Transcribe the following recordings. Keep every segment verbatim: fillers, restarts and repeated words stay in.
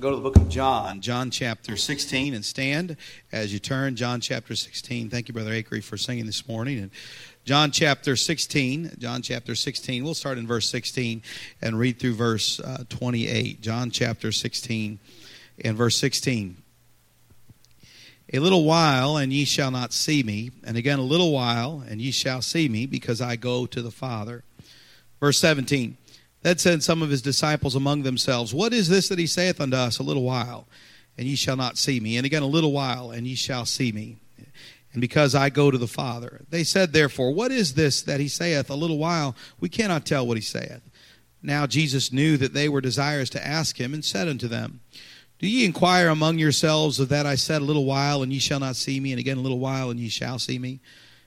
Go to the book of John, John chapter sixteen, and stand as you turn. John chapter sixteen. Thank you, Brother Acree, for singing this morning. And John chapter sixteen, John chapter sixteen. We'll start in verse sixteen and read through verse uh, twenty-eight. John chapter sixteen and verse sixteen. A little while, and ye shall not see me. And again, a little while, and ye shall see me, because I go to the Father. Verse seventeen. That said some of his disciples among themselves, What is this that he saith unto us? A little while, and ye shall not see me. And again, a little while, and ye shall see me. And because I go to the Father. They said, therefore, What is this that he saith? A little while, we cannot tell what he saith. Now Jesus knew that they were desirous to ask him, and said unto them, Do ye inquire among yourselves of that I said, A little while, and ye shall not see me. And again, a little while, and ye shall see me.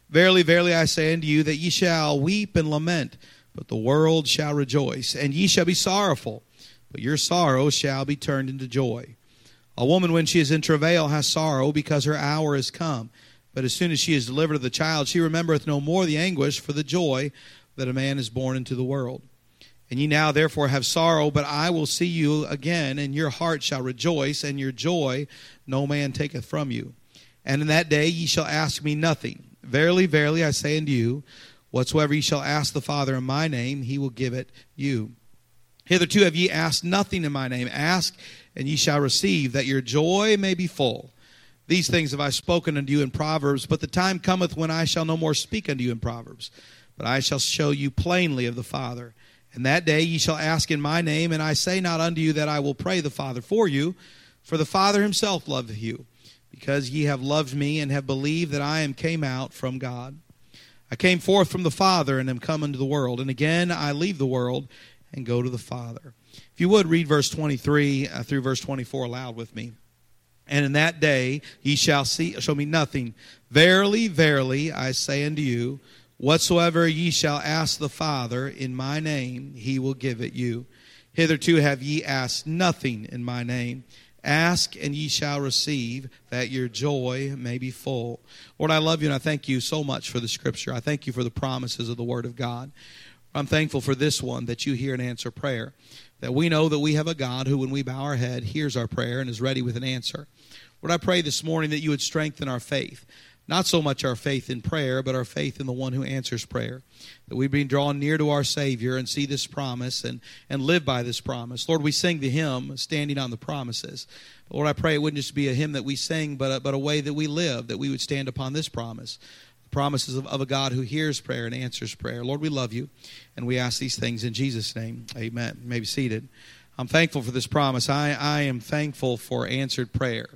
Verily, verily, I say unto you, that ye shall weep and lament, but the world shall rejoice, and ye shall be sorrowful, but your sorrow shall be turned into joy. A woman, when she is in travail, has sorrow, because her hour is come. But as soon as she is delivered of the child, she remembereth no more the anguish for the joy that a man is born into the world. And ye now therefore have sorrow, but I will see you again, and your heart shall rejoice, and your joy no man taketh from you. And in that day ye shall ask me nothing. Verily, verily, I say unto you, Whatsoever ye shall ask the Father in my name, he will give it you. Hitherto have ye asked nothing in my name. Ask, and ye shall receive, that your joy may be full. These things have I spoken unto you in Proverbs, but the time cometh when I shall no more speak unto you in Proverbs. But I shall show you plainly of the Father. And that day ye shall ask in my name, and I say not unto you that I will pray the Father for you, for the Father himself loveth you, because ye have loved me, and have believed that I am came out from God. I came forth from the Father and am come into the world. And again, I leave the world and go to the Father. If you would, read verse twenty-three uh, through verse twenty-four aloud with me. And in that day ye shall see, show me nothing. Verily, verily, I say unto you, whatsoever ye shall ask the Father in my name, he will give it you. Hitherto have ye asked nothing in my name. Ask, and ye shall receive, that your joy may be full. Lord, I love you, and I thank you so much for the Scripture. I thank you for the promises of the Word of God. I'm thankful for this one, that you hear and answer prayer, that we know that we have a God who, when we bow our head, hears our prayer and is ready with an answer. Lord, I pray this morning that you would strengthen our faith, not so much our faith in prayer, but our faith in the one who answers prayer, that we be drawn near to our Savior and see this promise and, and live by this promise. Lord, we sing the hymn, Standing on the Promises. But Lord, I pray it wouldn't just be a hymn that we sing, but a, but a way that we live, that we would stand upon this promise, the promises of, of a God who hears prayer and answers prayer. Lord, we love you, and we ask these things in Jesus' name. Amen. You may be seated. I'm thankful for this promise. I, I am thankful for answered prayer.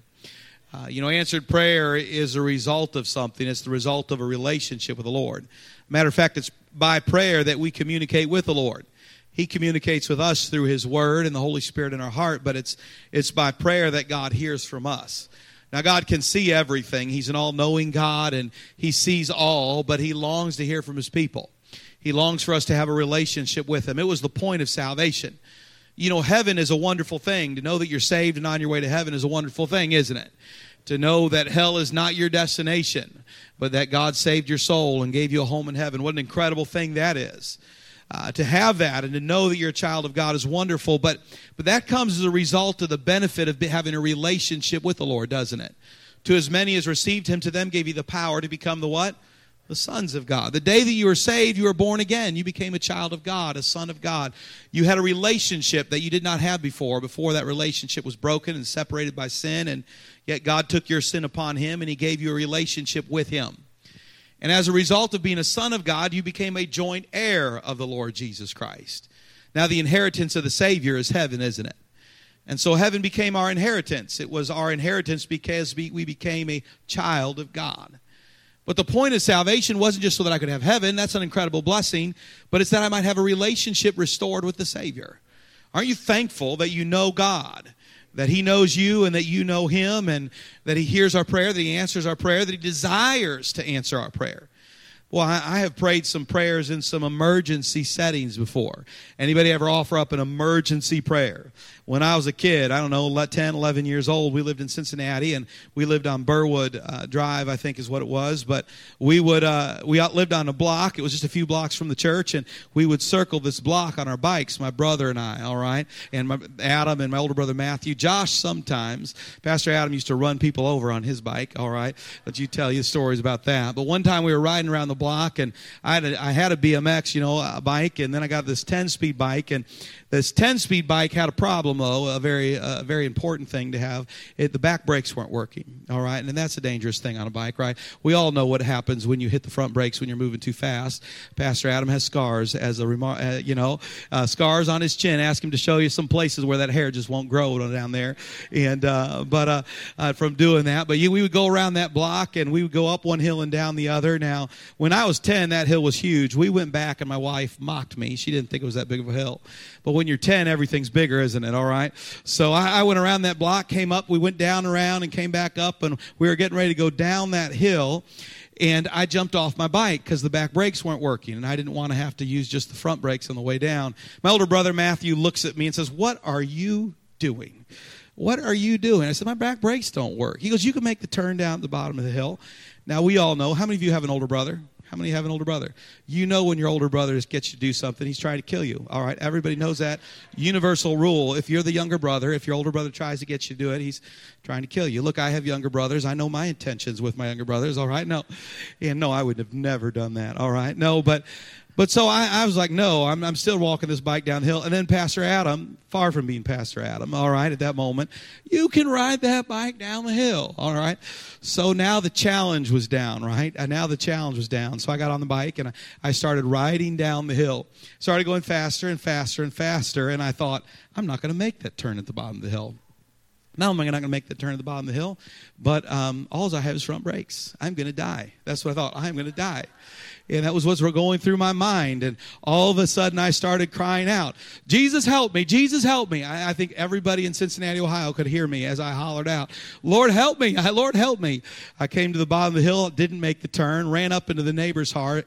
Uh, you know, answered prayer is a result of something. It's the result of a relationship with the Lord. Matter of fact, it's by prayer that we communicate with the Lord. He communicates with us through His Word and the Holy Spirit in our heart, but it's it's by prayer that God hears from us. Now, God can see everything. He's an all-knowing God, and He sees all, but He longs to hear from His people. He longs for us to have a relationship with Him. It was the point of salvation. You know, heaven is a wonderful thing. To know that you're saved and on your way to heaven is a wonderful thing, isn't it? To know that hell is not your destination, but that God saved your soul and gave you a home in heaven. What an incredible thing that is. Uh, to have that and to know that you're a child of God is wonderful, but, but that comes as a result of the benefit of having a relationship with the Lord, doesn't it? To as many as received him, to them gave he the power to become the what? The sons of God. The day that you were saved, you were born again. You became a child of God, a son of God. You had a relationship that you did not have before. Before, that relationship was broken and separated by sin, and yet God took your sin upon him, and he gave you a relationship with him. And as a result of being a son of God, you became a joint heir of the Lord Jesus Christ. Now, the inheritance of the Savior is heaven, isn't it? And so heaven became our inheritance. It was our inheritance because we became a child of God. But the point of salvation wasn't just so that I could have heaven. That's an incredible blessing. But it's that I might have a relationship restored with the Savior. Aren't you thankful that you know God, that he knows you and that you know him, and that he hears our prayer, that he answers our prayer, that he desires to answer our prayer? Well, I, I have prayed some prayers in some emergency settings before. Anybody ever offer up an emergency prayer? When I was a kid, I don't know, ten, eleven years old, we lived in Cincinnati, and we lived on Burwood uh, Drive, I think is what it was. But we would uh, we out lived on a block. It was just a few blocks from the church, and we would circle this block on our bikes, my brother and I, all right? And my, Adam and my older brother Matthew. Josh sometimes. Pastor Adam used to run people over on his bike, all right? But you tell you stories about that. But one time we were riding around the block, and I had a, I had a B M X, you know, a bike, and then I got this ten-speed bike, and this ten-speed bike had a problem, though, a very uh, very important thing to have. It, the back brakes weren't working, all right? And that's a dangerous thing on a bike, right? We all know what happens when you hit the front brakes when you're moving too fast. Pastor Adam has scars, as a remark, uh, you know, uh, scars on his chin. Ask him to show you some places where that hair just won't grow down there, and uh, but uh, uh, from doing that. But you, we would go around that block, and we would go up one hill and down the other. Now, when I was ten, that hill was huge. We went back, and my wife mocked me. She didn't think it was that big of a hill. But when you're ten, everything's bigger, isn't it? All right. So I, I went around that block, came up, we went down around and came back up, and we were getting ready to go down that hill. And I jumped off my bike because the back brakes weren't working, and I didn't want to have to use just the front brakes on the way down. My older brother, Matthew, looks at me and says, "What are you doing? What are you doing?" I said, "My back brakes don't work." He goes, "You can make the turn down at the bottom of the hill." Now, we all know, how many of you have an older brother? How many have an older brother? You know when your older brother gets you to do something, he's trying to kill you. All right, everybody knows that universal rule. If you're the younger brother, if your older brother tries to get you to do it, he's trying to kill you. Look, I have younger brothers. I know my intentions with my younger brothers. All right, no. And no, I would have never done that. All right, no, but... But so I, I was like, no, I'm, I'm still walking this bike downhill. And then Pastor Adam, far from being Pastor Adam, all right, at that moment, you can ride that bike down the hill, all right? So now the challenge was down, right? And now the challenge was down. So I got on the bike, and I, I started riding down the hill. Started going faster and faster and faster, and I thought, I'm not going to make that turn at the bottom of the hill. Not only am I not going to make the turn at the bottom of the hill, but um, all I have is front brakes. I'm going to die. That's what I thought. I'm going to die. And that was what's going through my mind. And all of a sudden, I started crying out, "Jesus, help me. Jesus, help me." I, I think everybody in Cincinnati, Ohio could hear me as I hollered out, "Lord, help me. Lord, help me." I came to the bottom of the hill, didn't make the turn, ran up into the neighbor's yard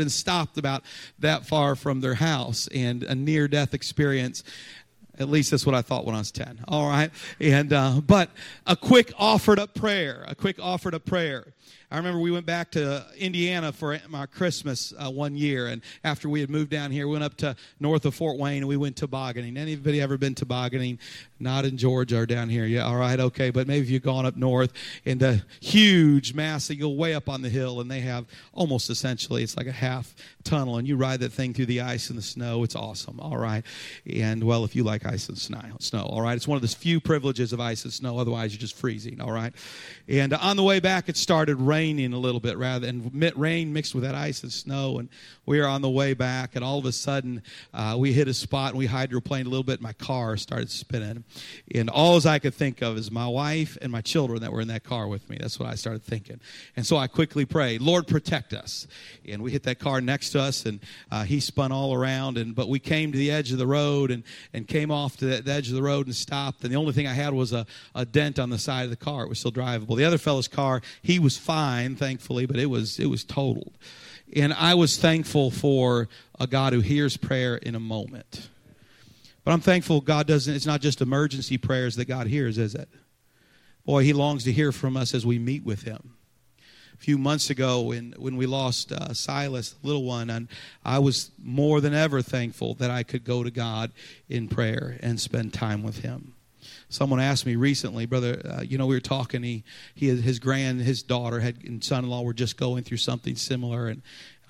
and stopped about that far from their house. And a near-death experience. At least that's what I thought when I was ten. All right. And, uh, but a quick offered up prayer, a quick offered up prayer. I remember we went back to Indiana for our Christmas uh, one year, and after we had moved down here, we went up to north of Fort Wayne, and we went tobogganing. Anybody ever been tobogganing? Not in Georgia or down here. Yeah, all right, okay, but maybe if you've gone up north in the huge mass, you go way up on the hill, and they have almost essentially, it's like a half tunnel, and you ride that thing through the ice and the snow. It's awesome, all right, and, well, if you like ice and snow, all right, it's one of the few privileges of ice and snow, otherwise you're just freezing, all right, and uh, on the way back, it started raining. Raining a little bit rather than rain mixed with that ice and snow, and we were on the way back, and all of a sudden uh, we hit a spot and we hydroplaned a little bit, and my car started spinning, and all I could think of is my wife and my children that were in that car with me. That's what I started thinking, and so I quickly prayed, "Lord, protect us," and we hit that car next to us, and uh, he spun all around, and but we came to the edge of the road and, and came off to the, the edge of the road and stopped, and the only thing I had was a, a dent on the side of the car. It was still drivable. The other fellow's car, he was fine, thankfully, but it was it was totaled. And I was thankful for a God who hears prayer in a moment. But I'm thankful God doesn't, it's not just emergency prayers that God hears, is it? Boy, he longs to hear from us as we meet with him. A few months ago when, when we lost uh, Silas, the little one, and I was more than ever thankful that I could go to God in prayer and spend time with him. Someone asked me recently, brother, uh, you know, we were talking, he, he, his grand, his daughter had, and son-in-law were just going through something similar, and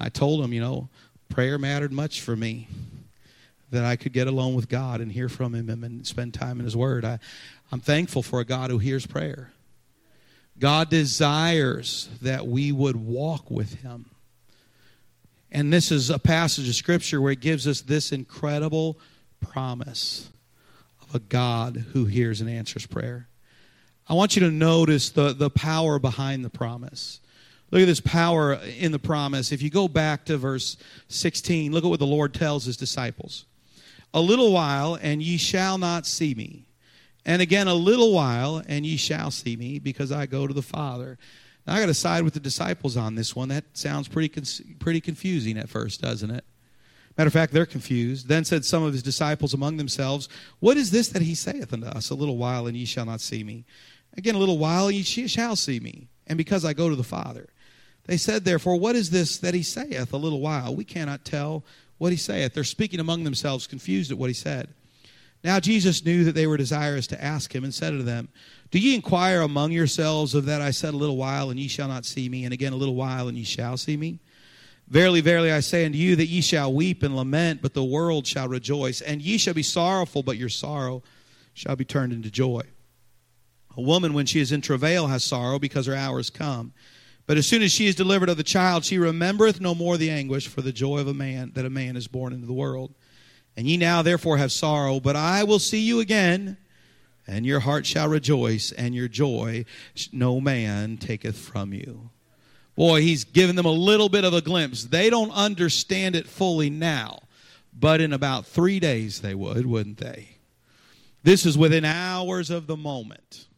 I told him, you know, prayer mattered much for me, that I could get alone with God and hear from him and spend time in his word. I, I'm thankful for a God who hears prayer. God desires that we would walk with him. And this is a passage of Scripture where it gives us this incredible promise. A God who hears and answers prayer. I want you to notice the, the power behind the promise. Look at this power in the promise. If you go back to verse sixteen, look at what the Lord tells his disciples. "A little while, and ye shall not see me. And again, a little while, and ye shall see me, because I go to the Father." Now, I got to side with the disciples on this one. That sounds pretty con- pretty confusing at first, doesn't it? Matter of fact, they're confused. Then said some of his disciples among themselves, "What is this that he saith unto us? A little while, and ye shall not see me. Again, a little while, and ye shall see me. And because I go to the Father." They said, therefore, "What is this that he saith? A little while. We cannot tell what he saith." They're speaking among themselves, confused at what he said. Now Jesus knew that they were desirous to ask him, and said unto them, "Do ye inquire among yourselves of that I said, a little while, and ye shall not see me, and again a little while, and ye shall see me? Verily, verily, I say unto you that ye shall weep and lament, but the world shall rejoice. And ye shall be sorrowful, but your sorrow shall be turned into joy. A woman, when she is in travail, has sorrow, because her hour is come. But as soon as she is delivered of the child, she remembereth no more the anguish for the joy of a man, that a man is born into the world. And ye now therefore have sorrow, but I will see you again, and your heart shall rejoice, and your joy no man taketh from you." Boy, he's giving them a little bit of a glimpse. They don't understand it fully now, but in about three days they would, wouldn't they? This is within hours of the moment.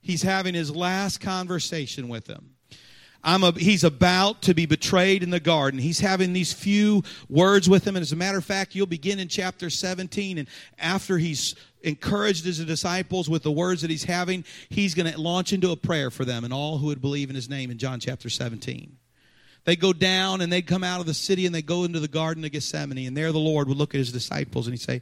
He's having his last conversation with them. I'm a, he's about to be betrayed in the garden. He's having these few words with them. And as a matter of fact, you'll begin in chapter seventeen. And after he's encouraged his disciples with the words that he's having, he's going to launch into a prayer for them and all who would believe in his name in John chapter seventeen. They go down and they come out of the city and they go into the garden of Gethsemane. And there the Lord would look at his disciples and he'd say,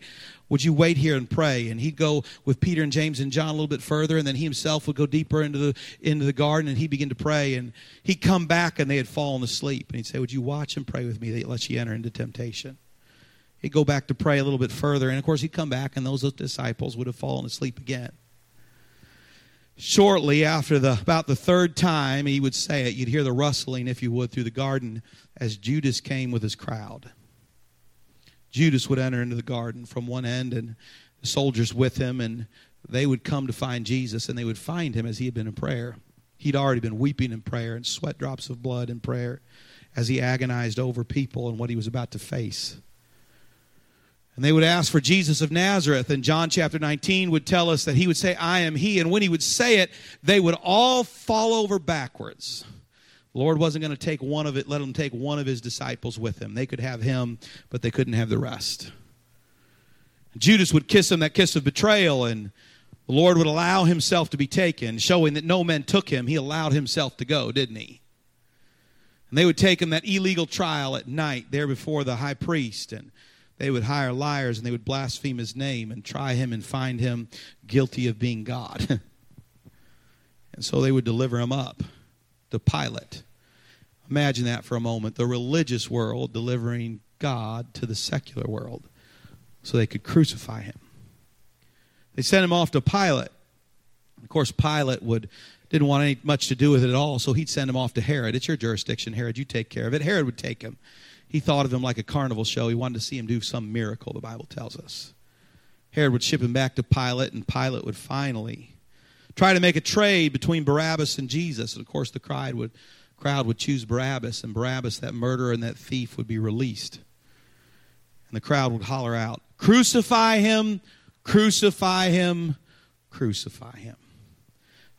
"Would you wait here and pray?" And he'd go with Peter and James and John a little bit further. And then he himself would go deeper into the into the garden and he'd begin to pray. And he'd come back and they had fallen asleep. And he'd say, "Would you watch and pray with me that lets you enter into temptation?" He'd go back to pray a little bit further. And of course he'd come back and those disciples would have fallen asleep again. Shortly after the about the third time he would say it, you'd hear the rustling, if you would, through the garden as Judas came with his crowd. Judas would enter into the garden from one end and the soldiers with him, and they would come to find Jesus, and they would find him as he had been in prayer. He'd already been weeping in prayer and sweat drops of blood in prayer as he agonized over people and what he was about to face. And they would ask for Jesus of Nazareth. And John chapter nineteen would tell us that he would say, "I am he." And when he would say it, they would all fall over backwards. The Lord wasn't going to take one of it, let him take one of his disciples with him. They could have him, but they couldn't have the rest. Judas would kiss him, that kiss of betrayal. And the Lord would allow himself to be taken, showing that no men took him. He allowed himself to go, didn't he? And they would take him that illegal trial at night there before the high priest, and they would hire liars and they would blaspheme his name and try him and find him guilty of being God. And so they would deliver him up to Pilate. Imagine that for a moment. The religious world delivering God to the secular world so they could crucify him. They sent him off to Pilate. Of course, Pilate would didn't want any, much to do with it at all, so he'd send him off to Herod. "It's your jurisdiction, Herod. You take care of it." Herod would take him. He thought of him like a carnival show. He wanted to see him do some miracle, the Bible tells us. Herod would ship him back to Pilate, and Pilate would finally try to make a trade between Barabbas and Jesus. And, of course, the crowd would, crowd would choose Barabbas, and Barabbas, that murderer and that thief, would be released. And the crowd would holler out, "Crucify him, crucify him, crucify him."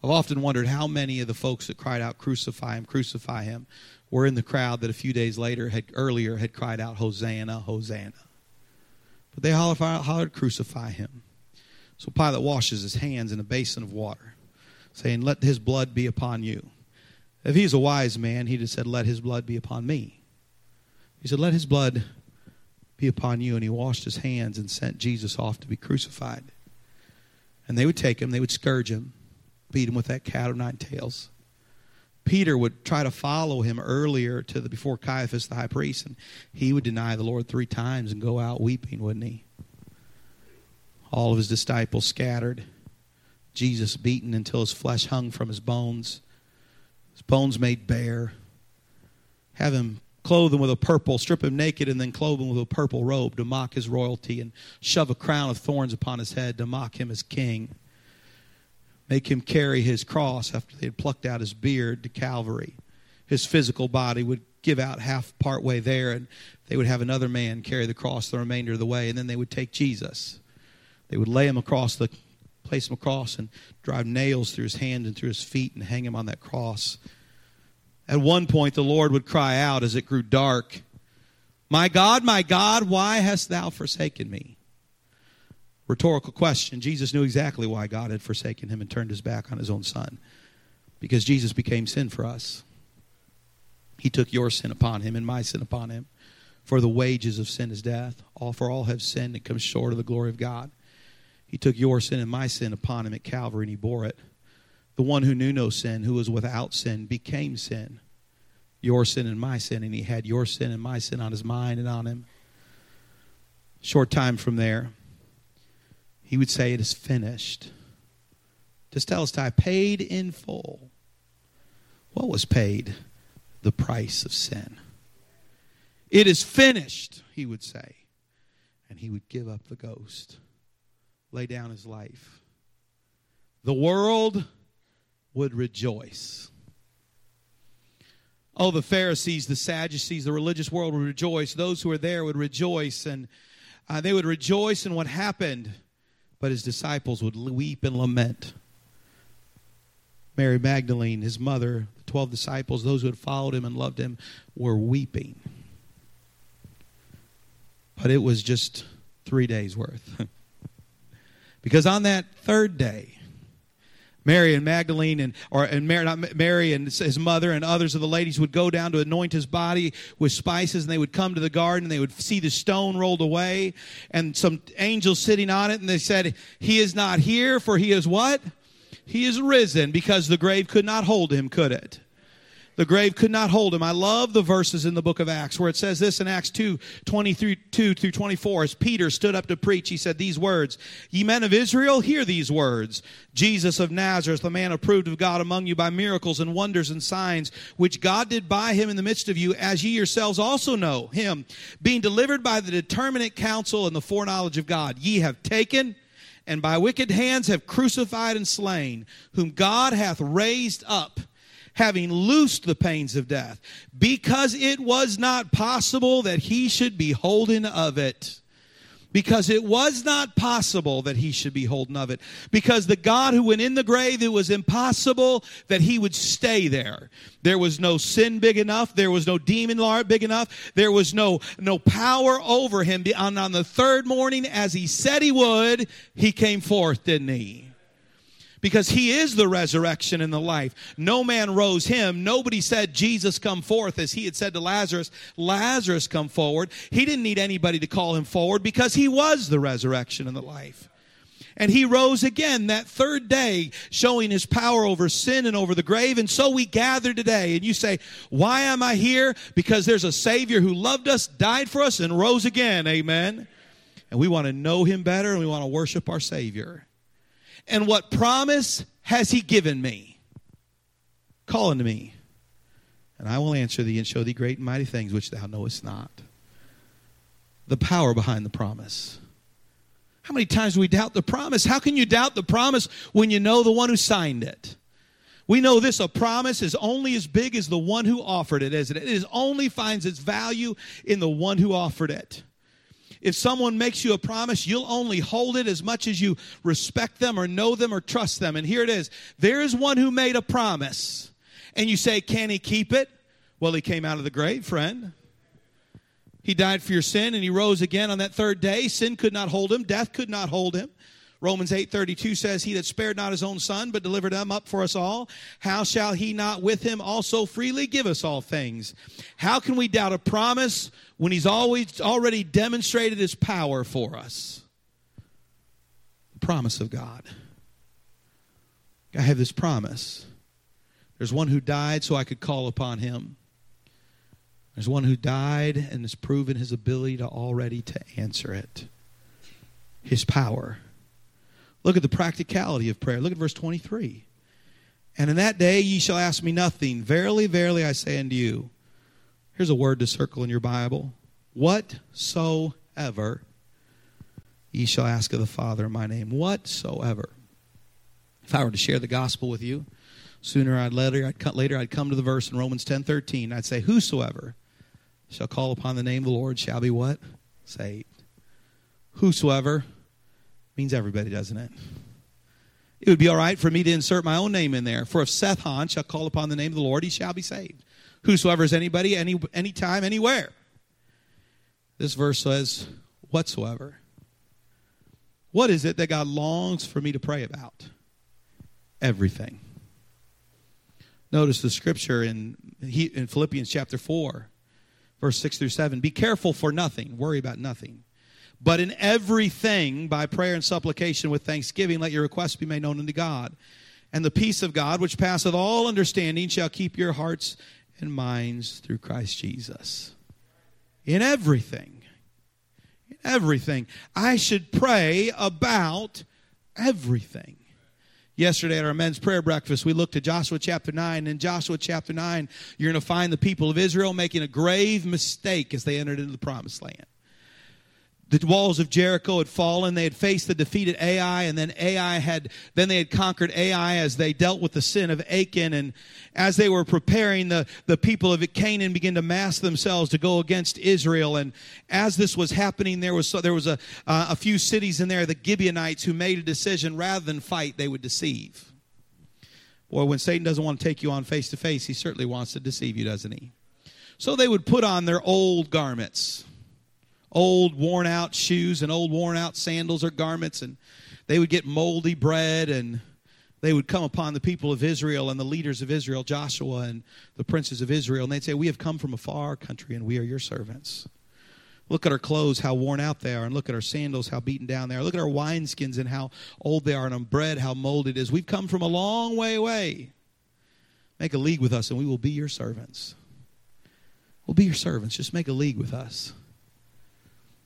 I've often wondered how many of the folks that cried out, "Crucify him, crucify him," were in the crowd that a few days later had earlier had cried out, "Hosanna, Hosanna." But they hollered, "Crucify him." So Pilate washes his hands in a basin of water, saying, "Let his blood be upon you." If he's a wise man, he'd have said, "Let his blood be upon me." He said, "Let his blood be upon you." And he washed his hands and sent Jesus off to be crucified. And they would take him, they would scourge him, beat him with that cat of nine tails. Peter would try to follow him earlier to the before Caiaphas, the high priest, and he would deny the Lord three times and go out weeping, wouldn't he? All of his disciples scattered. Jesus beaten until his flesh hung from his bones. His bones made bare. Have him clothe him with a purple, strip him naked, and then clothe him with a purple robe to mock his royalty, and shove a crown of thorns upon his head to mock him as king. Make him carry his cross after they had plucked out his beard to Calvary. His physical body would give out half part way there, and they would have another man carry the cross the remainder of the way, and then they would take Jesus. They would lay him across, the, place him across and drive nails through his hands and through his feet and hang him on that cross. At one point, the Lord would cry out as it grew dark, "My God, my God, why hast thou forsaken me?" Rhetorical question. Jesus knew exactly why God had forsaken him and turned his back on his own son. Because Jesus became sin for us. He took your sin upon him and my sin upon him. For the wages of sin is death. All for all have sinned and come short of the glory of God. He took your sin and my sin upon him at Calvary and he bore it. The one who knew no sin, who was without sin, became sin. Your sin and my sin. And he had your sin and my sin on his mind and on him. Short time from there, he would say, "It is finished." Telestai, paid in full. What was paid? The price of sin. "It is finished," he would say. And he would give up the ghost. Lay down his life. The world would rejoice. Oh, the Pharisees, the Sadducees, the religious world would rejoice. Those who were there would rejoice. And uh, they would rejoice in what happened. But his disciples would weep and lament. Mary Magdalene, his mother, the twelve disciples, those who had followed him and loved him, were weeping. But it was just three days' worth. Because on that third day, Mary and Magdalene, and or and Mary, not Mary and his mother and others of the ladies would go down to anoint his body with spices, and they would come to the garden, and they would see the stone rolled away, and some angels sitting on it, and they said, "He is not here, for he is what? He is risen," because the grave could not hold him, could it? The grave could not hold him. I love the verses in the book of Acts where it says this in Acts two, twenty-two through twenty-four. As Peter stood up to preach, he said these words, "Ye men of Israel, hear these words. Jesus of Nazareth, the man approved of God among you by miracles and wonders and signs, which God did by him in the midst of you, as ye yourselves also know him, being delivered by the determinate counsel and the foreknowledge of God. Ye have taken and by wicked hands have crucified and slain, whom God hath raised up, having loosed the pains of death, because it was not possible that he should be holden of it. Because it was not possible that he should be holden of it. Because the God who went in the grave, it was impossible that he would stay there. There was no sin big enough. There was no demon big enough. There was no, no power over him. And on the third morning, as he said he would, he came forth, didn't he? Because he is the resurrection and the life. No man rose him. Nobody said, "Jesus, come forth," as he had said to Lazarus. Lazarus, come forward. He didn't need anybody to call him forward because he was the resurrection and the life. And he rose again that third day, showing his power over sin and over the grave. And so we gather today. And you say, "Why am I here?" Because there's a Savior who loved us, died for us, and rose again. Amen. And we want to know him better, and we want to worship our Savior. And what promise has he given me? Call unto me, and I will answer thee and show thee great and mighty things which thou knowest not. The power behind the promise. How many times do we doubt the promise? How can you doubt the promise when you know the one who signed it? We know this, a promise is only as big as the one who offered it, isn't it? It only finds its value in the one who offered it. If someone makes you a promise, you'll only hold it as much as you respect them or know them or trust them. And here it is. There is one who made a promise. And you say, "Can he keep it?" Well, he came out of the grave, friend. He died for your sin, and he rose again on that third day. Sin could not hold him. Death could not hold him. Romans eight thirty-two says, "He that spared not his own son, but delivered him up for us all, how shall he not with him also freely give us all things?" How can we doubt a promise when he's always already demonstrated his power for us? The promise of God. I have this promise. There's one who died so I could call upon him. There's one who died and has proven his ability to already to answer it. His power. Look at the practicality of prayer. Look at verse twenty-three. "And in that day ye shall ask me nothing. Verily, verily, I say unto you." Here's a word to circle in your Bible. "Whatsoever ye shall ask of the Father in my name." Whatsoever. If I were to share the gospel with you, sooner or later I'd, later I'd come to the verse in Romans ten thirteen. I'd say, "Whosoever shall call upon the name of the Lord shall be" what? "Saved." Whosoever means everybody, doesn't it? It would be all right for me to insert my own name in there. "For if Seth Han shall call upon the name of the Lord, he shall be saved." Whosoever is anybody, any anytime, anywhere. This verse says, whatsoever. What is it that God longs for me to pray about? Everything. Notice the scripture in, in Philippians chapter four, verse six through seven. Be careful for nothing. Worry about nothing. But in everything, by prayer and supplication with thanksgiving, let your requests be made known unto God. And the peace of God, which passeth all understanding, shall keep your hearts and minds through Christ Jesus. In everything. In everything. I should pray about everything. Yesterday at our men's prayer breakfast, we looked at Joshua chapter nine. In Joshua chapter nine, you're going to find the people of Israel making a grave mistake as they entered into the promised land. The walls of Jericho had fallen. They had faced the defeat at Ai, and then Ai had then they had conquered Ai as they dealt with the sin of Achan. And as they were preparing, the, the people of Canaan began to mass themselves to go against Israel. And as this was happening, there was so, there was a uh, a few cities in there, the Gibeonites, who made a decision: rather than fight, they would deceive. Boy, when Satan doesn't want to take you on face to face, he certainly wants to deceive you, doesn't he? So they would put on their old garments. Old worn-out shoes and old worn-out sandals or garments, and they would get moldy bread, and they would come upon the people of Israel and the leaders of Israel, Joshua and the princes of Israel, and they'd say, we have come from a far country, and we are your servants. Look at our clothes, how worn out they are, and look at our sandals, how beaten down they are. Look at our wineskins and how old they are, and our bread, how moldy it is. We've come from a long way away. Make a league with us, and we will be your servants. We'll be your servants. Just make a league with us.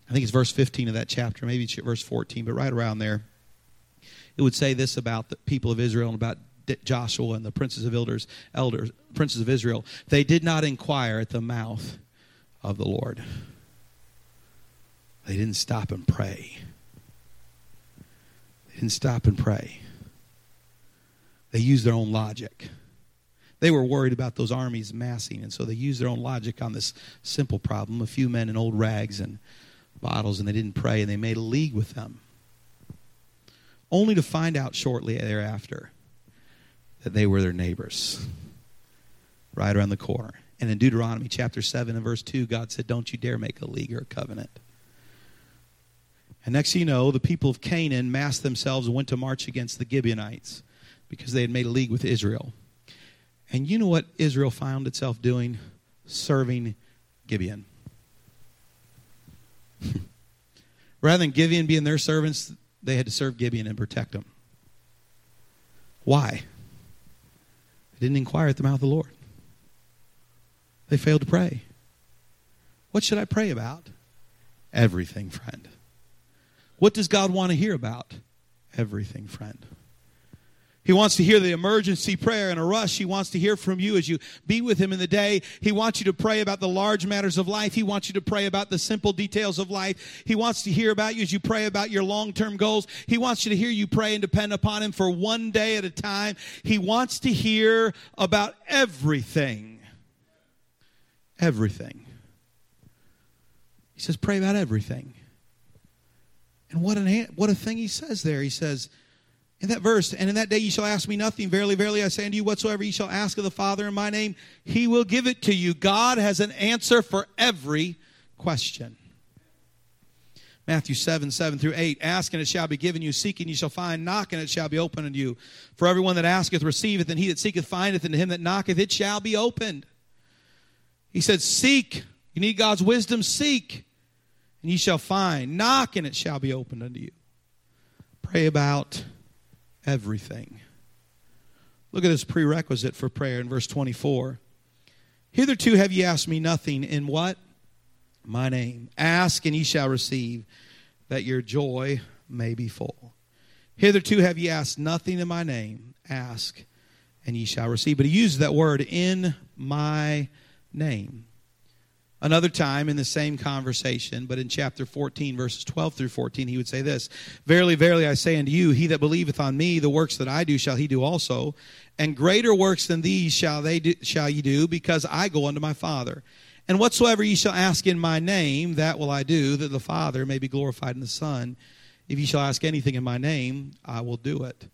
I think it's verse fifteen of that chapter, maybe it's verse fourteen, but right around there. It would say this about the people of Israel and about Joshua and the princes of elders, elders, princes of Israel. They did not inquire at the mouth of the Lord. They didn't stop and pray. They didn't stop and pray. They used their own logic. They were worried about those armies massing, and so they used their own logic on this simple problem, a few men in old rags and bottles, and they didn't pray, and they made a league with them, only to find out shortly thereafter that they were their neighbors right around the corner. And in Deuteronomy chapter seven and verse two, God said, don't you dare make a league or a covenant. And next thing you know, the people of Canaan massed themselves and went to march against the Gibeonites because they had made a league with Israel. And you know what Israel found itself doing? Serving Gibeon. Rather than Gibeon being their servants, they had to serve Gibeon and protect them. Why? They didn't inquire at the mouth of the Lord. They failed to pray. What should I pray about? Everything, friend. What does God want to hear about? Everything, friend. He wants to hear the emergency prayer in a rush. He wants to hear from you as you be with him in the day. He wants you to pray about the large matters of life. He wants you to pray about the simple details of life. He wants to hear about you as you pray about your long-term goals. He wants you to hear you pray and depend upon him for one day at a time. He wants to hear about everything. Everything. He says, pray about everything. And what an what a thing he says there. He says, in that verse, and in that day you shall ask me nothing. Verily, verily, I say unto you, whatsoever you shall ask of the Father in my name, he will give it to you. God has an answer for every question. Matthew seven, seven through eight. Ask, and it shall be given you. Seek, and you shall find. Knock, and it shall be opened unto you. For everyone that asketh receiveth, and he that seeketh findeth, and to him that knocketh it shall be opened. He said, seek. You need God's wisdom. Seek, and ye shall find. Knock, and it shall be opened unto you. Pray about everything. Look at this prerequisite for prayer in verse twenty-four. Hitherto have ye asked me nothing in what? My name. Ask and ye shall receive, that your joy may be full. Hitherto have ye asked nothing in my name. Ask and ye shall receive. But he uses that word, in my name. Another time in the same conversation, but in chapter fourteen, verses twelve through fourteen, he would say this, verily, verily, I say unto you, he that believeth on me, the works that I do shall he do also, and greater works than these shall they do, shall ye do, because I go unto my Father. And whatsoever ye shall ask in my name, that will I do, that the Father may be glorified in the Son. If ye shall ask anything in my name, I will do it.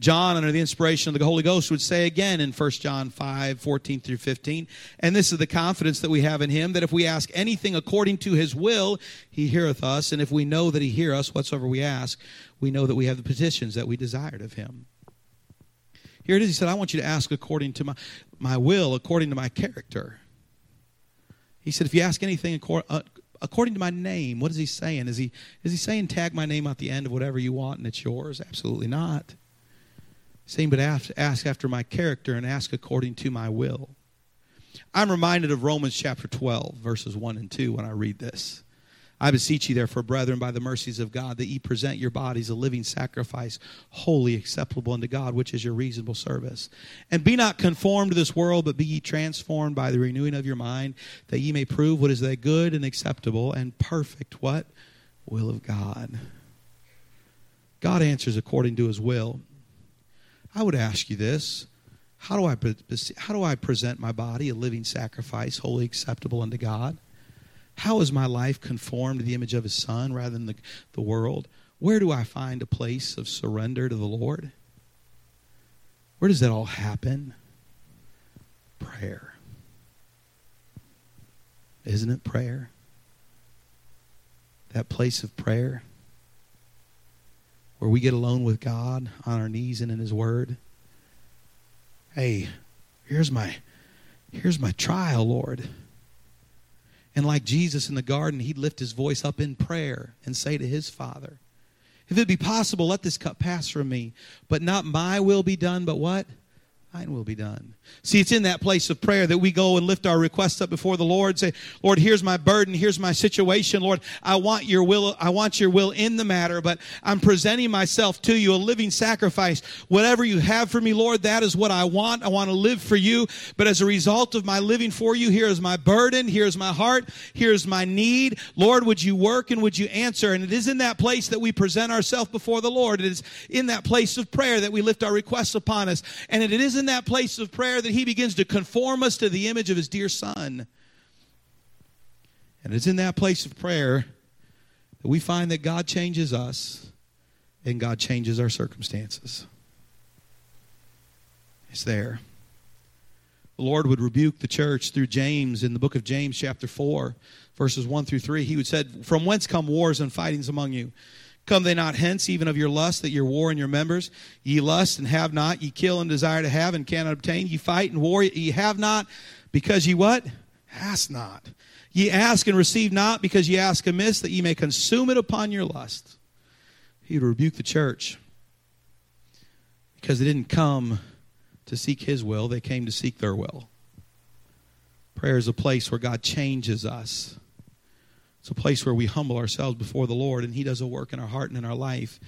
John, under the inspiration of the Holy Ghost, would say again in First John five, fourteen through fifteen, and this is the confidence that we have in him, that if we ask anything according to his will, he heareth us. And if we know that he heareth us, whatsoever we ask, we know that we have the petitions that we desired of him. Here it is. He said, I want you to ask according to my, my will, according to my character. He said, if you ask anything according to my name, what is he saying? Is he, is he saying tag my name at the end of whatever you want and it's yours? Absolutely not. Saying, but ask after my character and ask according to my will. I'm reminded of Romans chapter twelve, verses one and two when I read this. I beseech you, therefore, brethren, by the mercies of God, that ye present your bodies a living sacrifice, holy, acceptable unto God, which is your reasonable service. And be not conformed to this world, but be ye transformed by the renewing of your mind, that ye may prove what is that good and acceptable and perfect, what? Will of God. God answers according to his will. I would ask you this. How do I, how do I present my body a living sacrifice, wholly acceptable unto God? How is my life conformed to the image of his Son rather than the, the world? Where do I find a place of surrender to the Lord? Where does that all happen? Prayer. Isn't it prayer? That place of prayer, where we get alone with God on our knees and in his word. Hey, here's my, here's my trial, Lord. And like Jesus in the garden, he'd lift his voice up in prayer and say to his Father, if it be possible, let this cup pass from me, but not my will be done, but what? Thine will be done. See, it's in that place of prayer that we go and lift our requests up before the Lord. Say, Lord, here's my burden. Here's my situation. Lord, I want your will. I want your will in the matter, but I'm presenting myself to you, a living sacrifice. Whatever you have for me, Lord, that is what I want. I want to live for you. But as a result of my living for you, here is my burden. Here's my heart. Here's my need. Lord, would you work and would you answer? And it is in that place that we present ourselves before the Lord. It is in that place of prayer that we lift our requests upon us. And it is in In that place of prayer that he begins to conform us to the image of his dear Son. And it's in that place of prayer that we find that God changes us and God changes our circumstances. It's there. The Lord would rebuke the church through James in the book of James chapter four, verses one through three. He would say, from whence come wars and fightings among you? Come they not hence, even of your lust, that your war in your members? Ye lust and have not, ye kill and desire to have and cannot obtain. Ye fight and war, ye have not, because ye what? Ask not. Ye ask and receive not, because ye ask amiss, that ye may consume it upon your lust. He would rebuke the church because they didn't come to seek his will, they came to seek their will. Prayer is a place where God changes us. It's a place where we humble ourselves before the Lord, and he does a work in our heart and in our life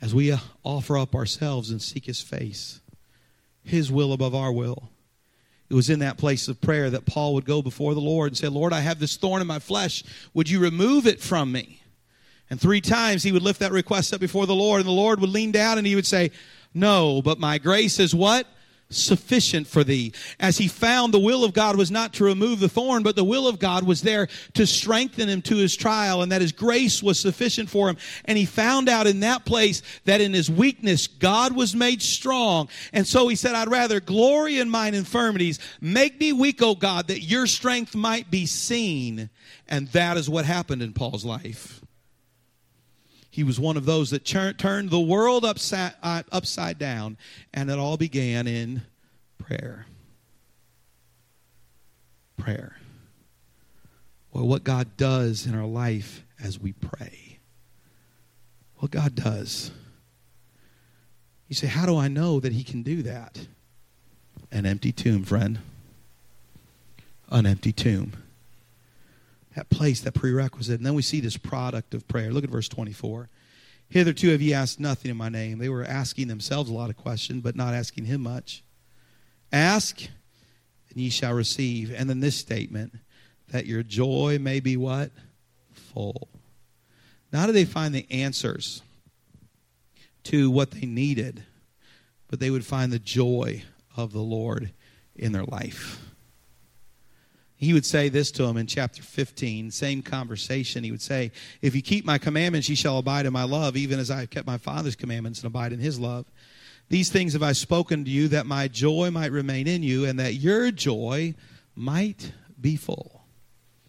as we offer up ourselves and seek his face, his will above our will. It was in that place of prayer that Paul would go before the Lord and say, Lord, I have this thorn in my flesh. Would you remove it from me? And three times he would lift that request up before the Lord, and the Lord would lean down and he would say, no, but my grace is what? Sufficient for thee. As he found the will of God was not to remove the thorn, but the will of God was there to strengthen him to his trial, and that his grace was sufficient for him. And he found out in that place that in his weakness, God was made strong. And so he said, I'd rather glory in mine infirmities. Make me weak, O God, that your strength might be seen. And that is what happened in Paul's life. He was one of those that chur- turned the world upside, uh, upside down, and it all began in prayer. Prayer. Well, what God does in our life as we pray. What God does. You say, how do I know that he can do that? An empty tomb, friend. An empty tomb. That place, that prerequisite. And then we see this product of prayer. Look at verse twenty-four. Hitherto have ye asked nothing in my name. They were asking themselves a lot of questions, but not asking him much. Ask, and ye shall receive. And then this statement, that your joy may be what? Full. Not did they find the answers to what they needed, but they would find the joy of the Lord in their life. He would say this to him in chapter fifteen, same conversation. He would say, if you keep my commandments, ye shall abide in my love, even as I have kept my Father's commandments and abide in his love. These things have I spoken to you, that my joy might remain in you, and that your joy might be full.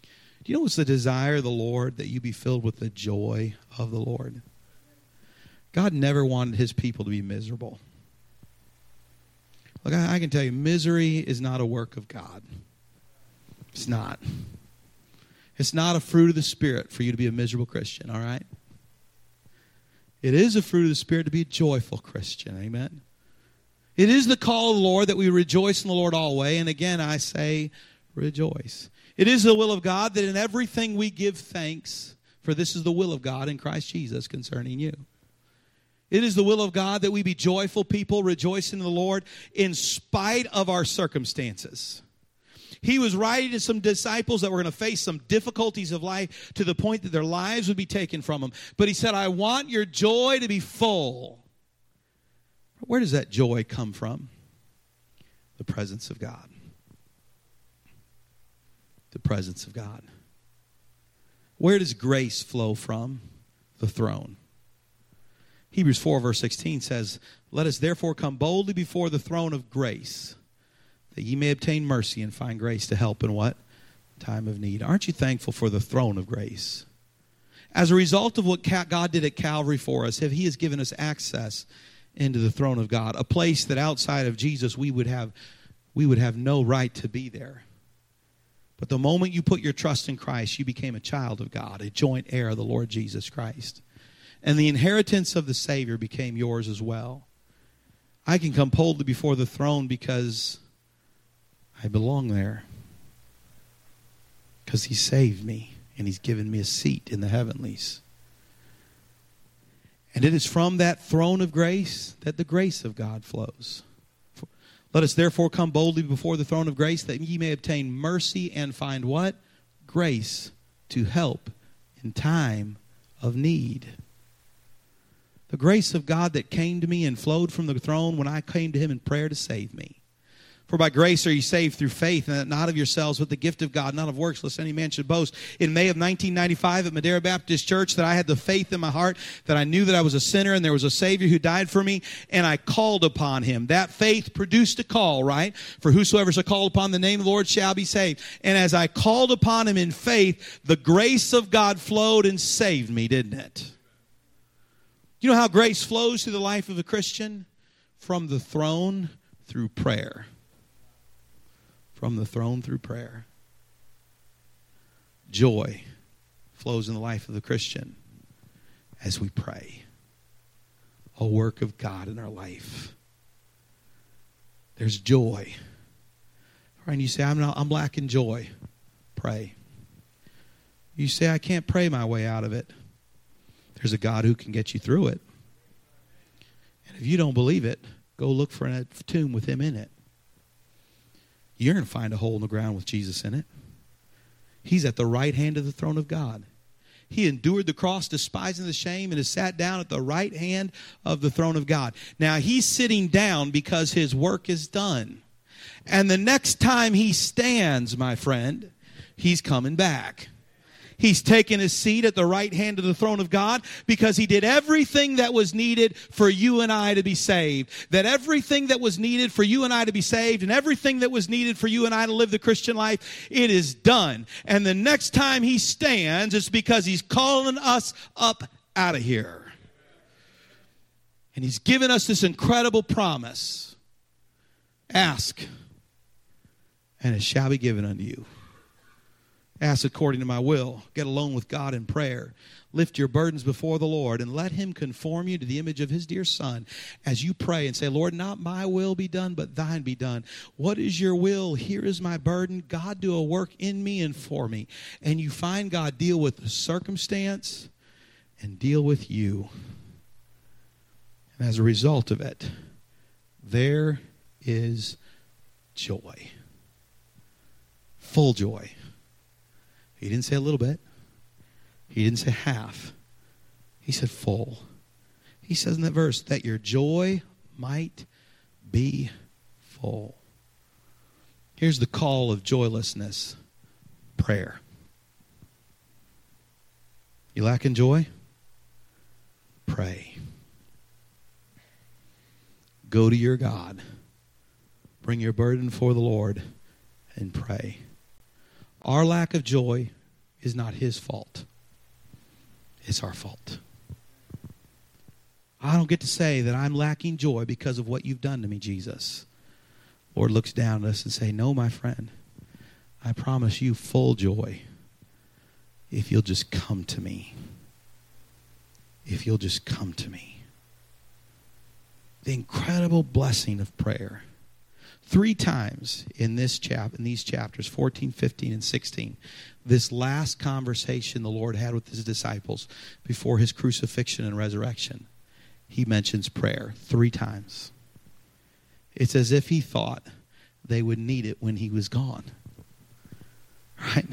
Do you know it's the desire of the Lord that you be filled with the joy of the Lord? God never wanted his people to be miserable. Look, I can tell you, misery is not a work of God. It's not. It's not a fruit of the Spirit for you to be a miserable Christian, all right? It is a fruit of the Spirit to be a joyful Christian, amen? It is the call of the Lord that we rejoice in the Lord always, and again I say rejoice. It is the will of God that in everything we give thanks, for this is the will of God in Christ Jesus concerning you. It is the will of God that we be joyful people, rejoicing in the Lord in spite of our circumstances. He was writing to some disciples that were going to face some difficulties of life to the point that their lives would be taken from them. But he said, I want your joy to be full. Where does that joy come from? The presence of God. The presence of God. Where does grace flow from? The throne. Hebrews four, verse sixteen says, let us therefore come boldly before the throne of grace, that ye may obtain mercy and find grace to help in what? Time of need. Aren't you thankful for the throne of grace? As a result of what God did at Calvary for us, he has given us access into the throne of God, a place that outside of Jesus we would have, we would have no right to be there. But the moment you put your trust in Christ, you became a child of God, a joint heir of the Lord Jesus Christ. And the inheritance of the Savior became yours as well. I can come boldly before the throne because I belong there, because he saved me and he's given me a seat in the heavenlies. And it is from that throne of grace that the grace of God flows. Let us therefore come boldly before the throne of grace, that ye may obtain mercy and find what? Grace to help in time of need. The grace of God that came to me and flowed from the throne when I came to him in prayer to save me. For by grace are you saved through faith, and that not of yourselves, but the gift of God, not of works, lest any man should boast. In May of nineteen ninety-five at Madera Baptist Church, that I had the faith in my heart, that I knew that I was a sinner, and there was a Savior who died for me, and I called upon him. That faith produced a call, right? For whosoever shall call upon the name of the Lord shall be saved. And as I called upon him in faith, the grace of God flowed and saved me, didn't it? You know how grace flows through the life of a Christian? From the throne through prayer. From the throne through prayer. Joy flows in the life of the Christian as we pray. A work of God in our life. There's joy. And you say, I'm not, I'm lacking joy. Pray. You say, I can't pray my way out of it. There's a God who can get you through it. And if you don't believe it, go look for a tomb with him in it. You're going to find a hole in the ground with Jesus in it. He's at the right hand of the throne of God. He endured the cross, despising the shame, and has sat down at the right hand of the throne of God. Now, he's sitting down because his work is done. And the next time he stands, my friend, he's coming back. He's taken his seat at the right hand of the throne of God because he did everything that was needed for you and I to be saved. That everything that was needed for you and I to be saved and everything that was needed for you and I to live the Christian life, it is done. And the next time he stands, it's because he's calling us up out of here. And he's given us this incredible promise. Ask, and it shall be given unto you. Ask according to my will. Get alone with God in prayer. Lift your burdens before the Lord and let him conform you to the image of his dear Son as you pray and say, Lord, not my will be done, but thine be done. What is your will? Here is my burden. God, do a work in me and for me. And you find God deal with the circumstance and deal with you. And as a result of it, there is joy. Full joy. He didn't say a little bit. He didn't say half. He said full. He says in that verse, that your joy might be full. Here's the call of joylessness. prayer. You lacking joy? Pray. Go to your God. Bring your burden for the Lord and pray. Our lack of joy is not his fault. It's our fault. I don't get to say that I'm lacking joy because of what you've done to me, Jesus. Lord looks down at us and says, no, my friend, I promise you full joy if you'll just come to me. If you'll just come to me. The incredible blessing of prayer. Three times in this chap in these chapters, fourteen, fifteen, and sixteen, this last conversation the Lord had with his disciples before his crucifixion and resurrection, he mentions prayer three times. It's as if he thought they would need it when he was gone. Right?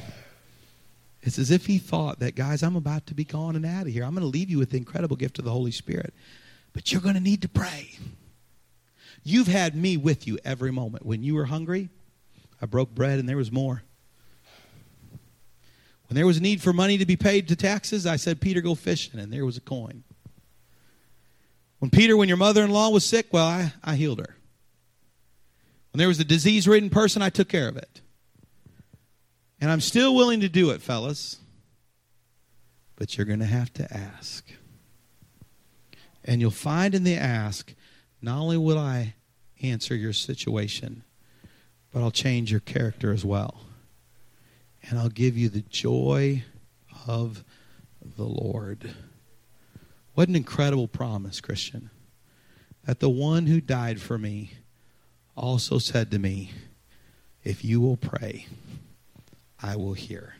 It's as if he thought that, guys, I'm about to be gone and out of here. I'm going to leave you with the incredible gift of the Holy Spirit. But you're going to need to pray. You've had me with you every moment. When you were hungry, I broke bread and there was more. When there was need for money to be paid to taxes, I said, Peter, go fishing, and there was a coin. When Peter, when your mother-in-law was sick, well, I, I healed her. When there was a disease-ridden person, I took care of it. And I'm still willing to do it, fellas. But you're going to have to ask. And you'll find in the ask, not only will I answer your situation, but I'll change your character as well. And I'll give you the joy of the Lord. What an incredible promise, Christian. That the one who died for me also said to me, if you will pray, I will hear.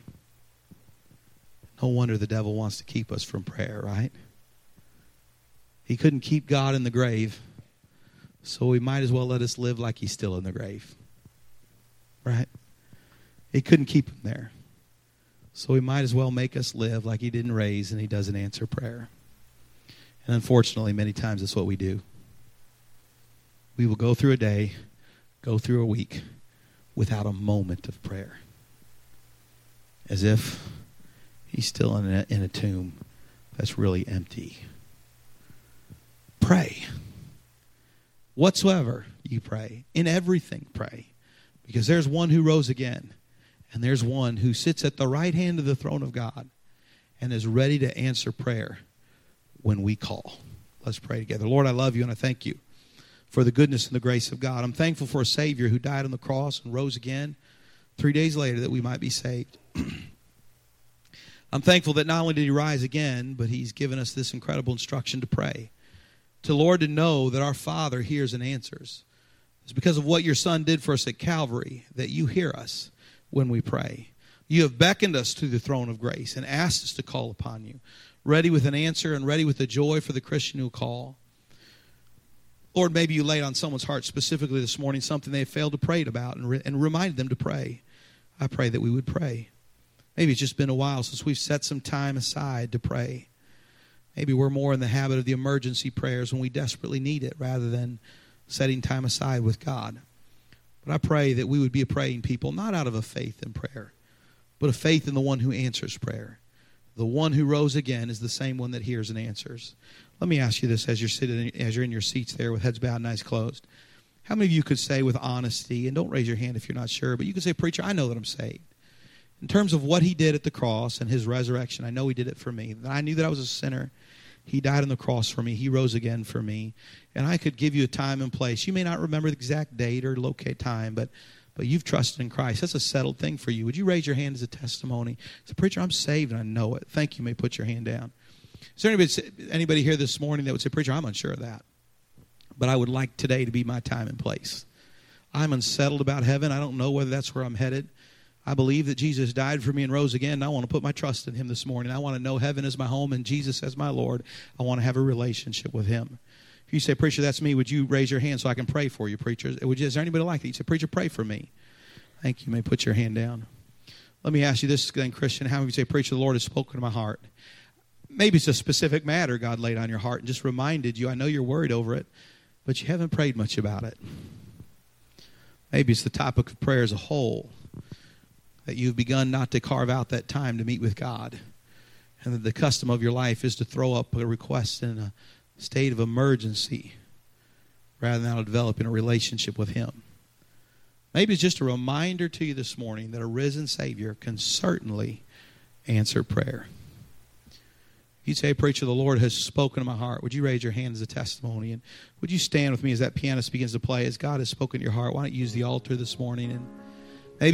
No wonder the devil wants to keep us from prayer, right? He couldn't keep God in the grave, so we might as well let us live like he's still in the grave, right? He couldn't keep him there, so we might as well make us live like he didn't raise and he doesn't answer prayer. And unfortunately, many times that's what we do. We will go through a day, go through a week without a moment of prayer. As if he's still in a, in a tomb that's really empty. Pray. Whatsoever you pray, in everything pray. Because there's one who rose again, and there's one who sits at the right hand of the throne of God and is ready to answer prayer when we call. Let's pray together. Lord, I love you and I thank you for the goodness and the grace of God. I'm thankful for a Savior who died on the cross and rose again three days later that we might be saved. I'm thankful that not only did he rise again, but he's given us this incredible instruction to pray. To Lord, to know that our Father hears and answers. It's because of what your Son did for us at Calvary that you hear us when we pray. You have beckoned us to the throne of grace and asked us to call upon you, ready with an answer and ready with the joy for the Christian who call. Lord, maybe you laid on someone's heart specifically this morning something they failed to pray about and, re- and reminded them to pray. I pray that we would pray. Maybe it's just been a while since we've set some time aside to pray. Maybe we're more in the habit of the emergency prayers when we desperately need it rather than setting time aside with God. But I pray that we would be a praying people, not out of a faith in prayer, but a faith in the one who answers prayer. The one who rose again is the same one that hears and answers. Let me ask you this as you're sitting, as you're in your seats there with heads bowed and eyes closed. How many of you could say with honesty, and don't raise your hand if you're not sure, but you could say, preacher, I know that I'm saved. In terms of what he did at the cross and his resurrection, I know he did it for me. I knew that I was a sinner. He died on the cross for me. He rose again for me. And I could give you a time and place. You may not remember the exact date or locate time, but but you've trusted in Christ. That's a settled thing for you. Would you raise your hand as a testimony? Say, preacher, I'm saved and I know it. Thank you. You may put your hand down. Is there anybody, anybody here this morning that would say, preacher, I'm unsure of that, but I would like today to be my time and place. I'm unsettled about heaven. I don't know whether that's where I'm headed. I believe that Jesus died for me and rose again, and I want to put my trust in him this morning. I want to know heaven is my home and Jesus as my Lord. I want to have a relationship with him. If you say, preacher, that's me, would you raise your hand so I can pray for you, preacher? Would you, is there anybody like that? You say, preacher, pray for me. Thank you. You may put your hand down. Let me ask you this then, Christian. How many of you say, preacher, the Lord has spoken to my heart? Maybe it's a specific matter God laid on your heart and just reminded you. I know you're worried over it, but you haven't prayed much about it. Maybe it's the topic of prayer as a whole. that you've begun not to carve out that time to meet with God, and that the custom of your life is to throw up a request in a state of emergency rather than out of developing a relationship with Him. Maybe it's just a reminder to you this morning that a risen Savior can certainly answer prayer. You'd say, preacher, the Lord has spoken to my heart. Would you raise your hand as a testimony? And would you stand with me as that pianist begins to play? As God has spoken to your heart, why don't you use the altar this morning and